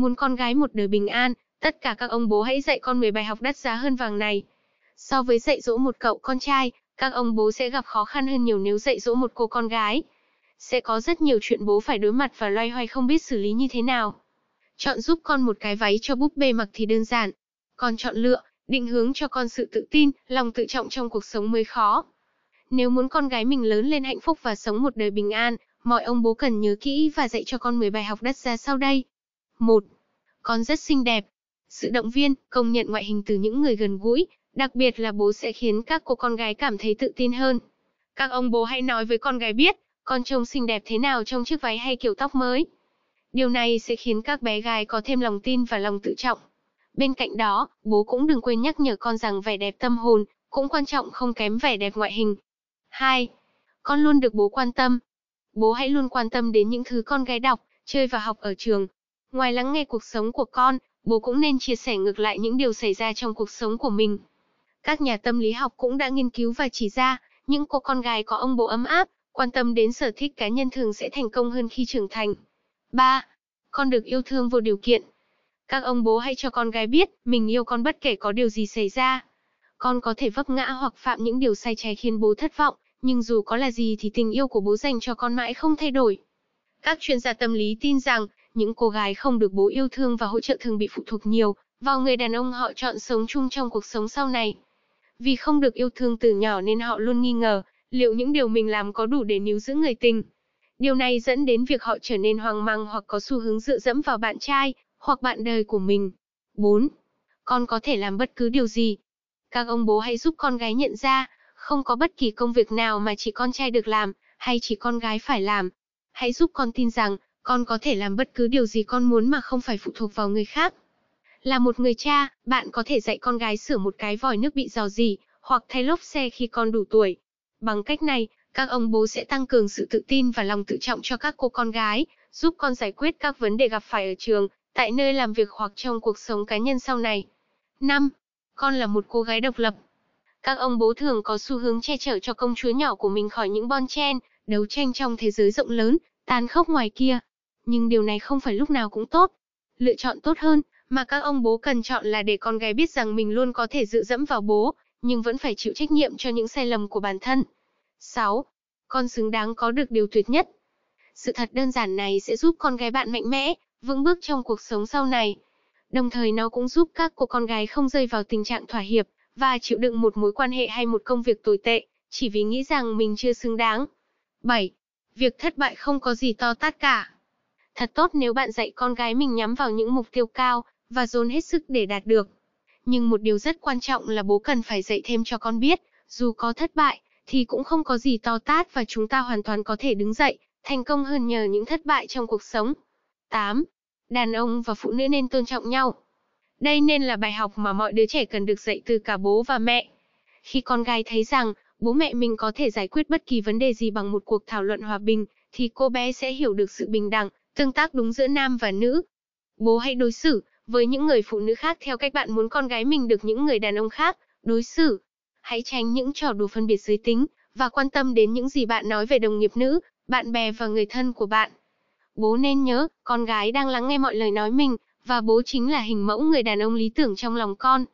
Muốn con gái một đời bình an, tất cả các ông bố hãy dạy con 10 bài học đắt giá hơn vàng này. So với dạy dỗ một cậu con trai, các ông bố sẽ gặp khó khăn hơn nhiều nếu dạy dỗ một cô con gái. Sẽ có rất nhiều chuyện bố phải đối mặt và loay hoay không biết xử lý như thế nào. Chọn giúp con một cái váy cho búp bê mặc thì đơn giản. Còn chọn lựa, định hướng cho con sự tự tin, lòng tự trọng trong cuộc sống mới khó. Nếu muốn con gái mình lớn lên hạnh phúc và sống một đời bình an, mọi ông bố cần nhớ kỹ và dạy cho con 10 bài học đắt giá sau đây. 1. Con rất xinh đẹp. Sự động viên, công nhận ngoại hình từ những người gần gũi, đặc biệt là bố sẽ khiến các cô con gái cảm thấy tự tin hơn. Các ông bố hãy nói với con gái biết, con trông xinh đẹp thế nào trong chiếc váy hay kiểu tóc mới. Điều này sẽ khiến các bé gái có thêm lòng tin và lòng tự trọng. Bên cạnh đó, bố cũng đừng quên nhắc nhở con rằng vẻ đẹp tâm hồn cũng quan trọng không kém vẻ đẹp ngoại hình. 2. Con luôn được bố quan tâm. Bố hãy luôn quan tâm đến những thứ con gái đọc, chơi và học ở trường. Ngoài lắng nghe cuộc sống của con, bố cũng nên chia sẻ ngược lại những điều xảy ra trong cuộc sống của mình. Các nhà tâm lý học cũng đã nghiên cứu và chỉ ra, những cô con gái có ông bố ấm áp, quan tâm đến sở thích cá nhân thường sẽ thành công hơn khi trưởng thành. 3. Con được yêu thương vô điều kiện. Các ông bố hãy cho con gái biết, mình yêu con bất kể có điều gì xảy ra. Con có thể vấp ngã hoặc phạm những điều sai trái khiến bố thất vọng, nhưng dù có là gì thì tình yêu của bố dành cho con mãi không thay đổi. Các chuyên gia tâm lý tin rằng, những cô gái không được bố yêu thương và hỗ trợ thường bị phụ thuộc nhiều vào người đàn ông họ chọn sống chung trong cuộc sống sau này. Vì không được yêu thương từ nhỏ nên họ luôn nghi ngờ liệu những điều mình làm có đủ để níu giữ người tình. Điều này dẫn đến việc họ trở nên hoang mang hoặc có xu hướng dựa dẫm vào bạn trai hoặc bạn đời của mình. 4. Con có thể làm bất cứ điều gì. Các ông bố hãy giúp con gái nhận ra, không có bất kỳ công việc nào mà chỉ con trai được làm, hay chỉ con gái phải làm. Hãy giúp con tin rằng, con có thể làm bất cứ điều gì con muốn mà không phải phụ thuộc vào người khác. Là một người cha, bạn có thể dạy con gái sửa một cái vòi nước bị rò rỉ, hoặc thay lốp xe khi con đủ tuổi. Bằng cách này, các ông bố sẽ tăng cường sự tự tin và lòng tự trọng cho các cô con gái, giúp con giải quyết các vấn đề gặp phải ở trường, tại nơi làm việc hoặc trong cuộc sống cá nhân sau này. 5. Con là một cô gái độc lập. Các ông bố thường có xu hướng che chở cho công chúa nhỏ của mình khỏi những bon chen, đấu tranh trong thế giới rộng lớn, tàn khốc ngoài kia. Nhưng điều này không phải lúc nào cũng tốt. Lựa chọn tốt hơn mà các ông bố cần chọn là để con gái biết rằng mình luôn có thể dựa dẫm vào bố, nhưng vẫn phải chịu trách nhiệm cho những sai lầm của bản thân. 6. Con xứng đáng có được điều tuyệt nhất. Sự thật đơn giản này sẽ giúp con gái bạn mạnh mẽ, vững bước trong cuộc sống sau này. Đồng thời nó cũng giúp các cô con gái không rơi vào tình trạng thỏa hiệp và chịu đựng một mối quan hệ hay một công việc tồi tệ, chỉ vì nghĩ rằng mình chưa xứng đáng. 7. Việc thất bại không có gì to tát cả. Thật tốt nếu bạn dạy con gái mình nhắm vào những mục tiêu cao và dồn hết sức để đạt được. Nhưng một điều rất quan trọng là bố cần phải dạy thêm cho con biết, dù có thất bại, thì cũng không có gì to tát và chúng ta hoàn toàn có thể đứng dậy, thành công hơn nhờ những thất bại trong cuộc sống. 8. Đàn ông và phụ nữ nên tôn trọng nhau. Đây nên là bài học mà mọi đứa trẻ cần được dạy từ cả bố và mẹ. Khi con gái thấy rằng bố mẹ mình có thể giải quyết bất kỳ vấn đề gì bằng một cuộc thảo luận hòa bình, thì cô bé sẽ hiểu được sự bình đẳng, tương tác đúng giữa nam và nữ. Bố hãy đối xử với những người phụ nữ khác theo cách bạn muốn con gái mình được những người đàn ông khác đối xử. Hãy tránh những trò đùa phân biệt giới tính và quan tâm đến những gì bạn nói về đồng nghiệp nữ, bạn bè và người thân của bạn. Bố nên nhớ, con gái đang lắng nghe mọi lời nói mình, và bố chính là hình mẫu người đàn ông lý tưởng trong lòng con.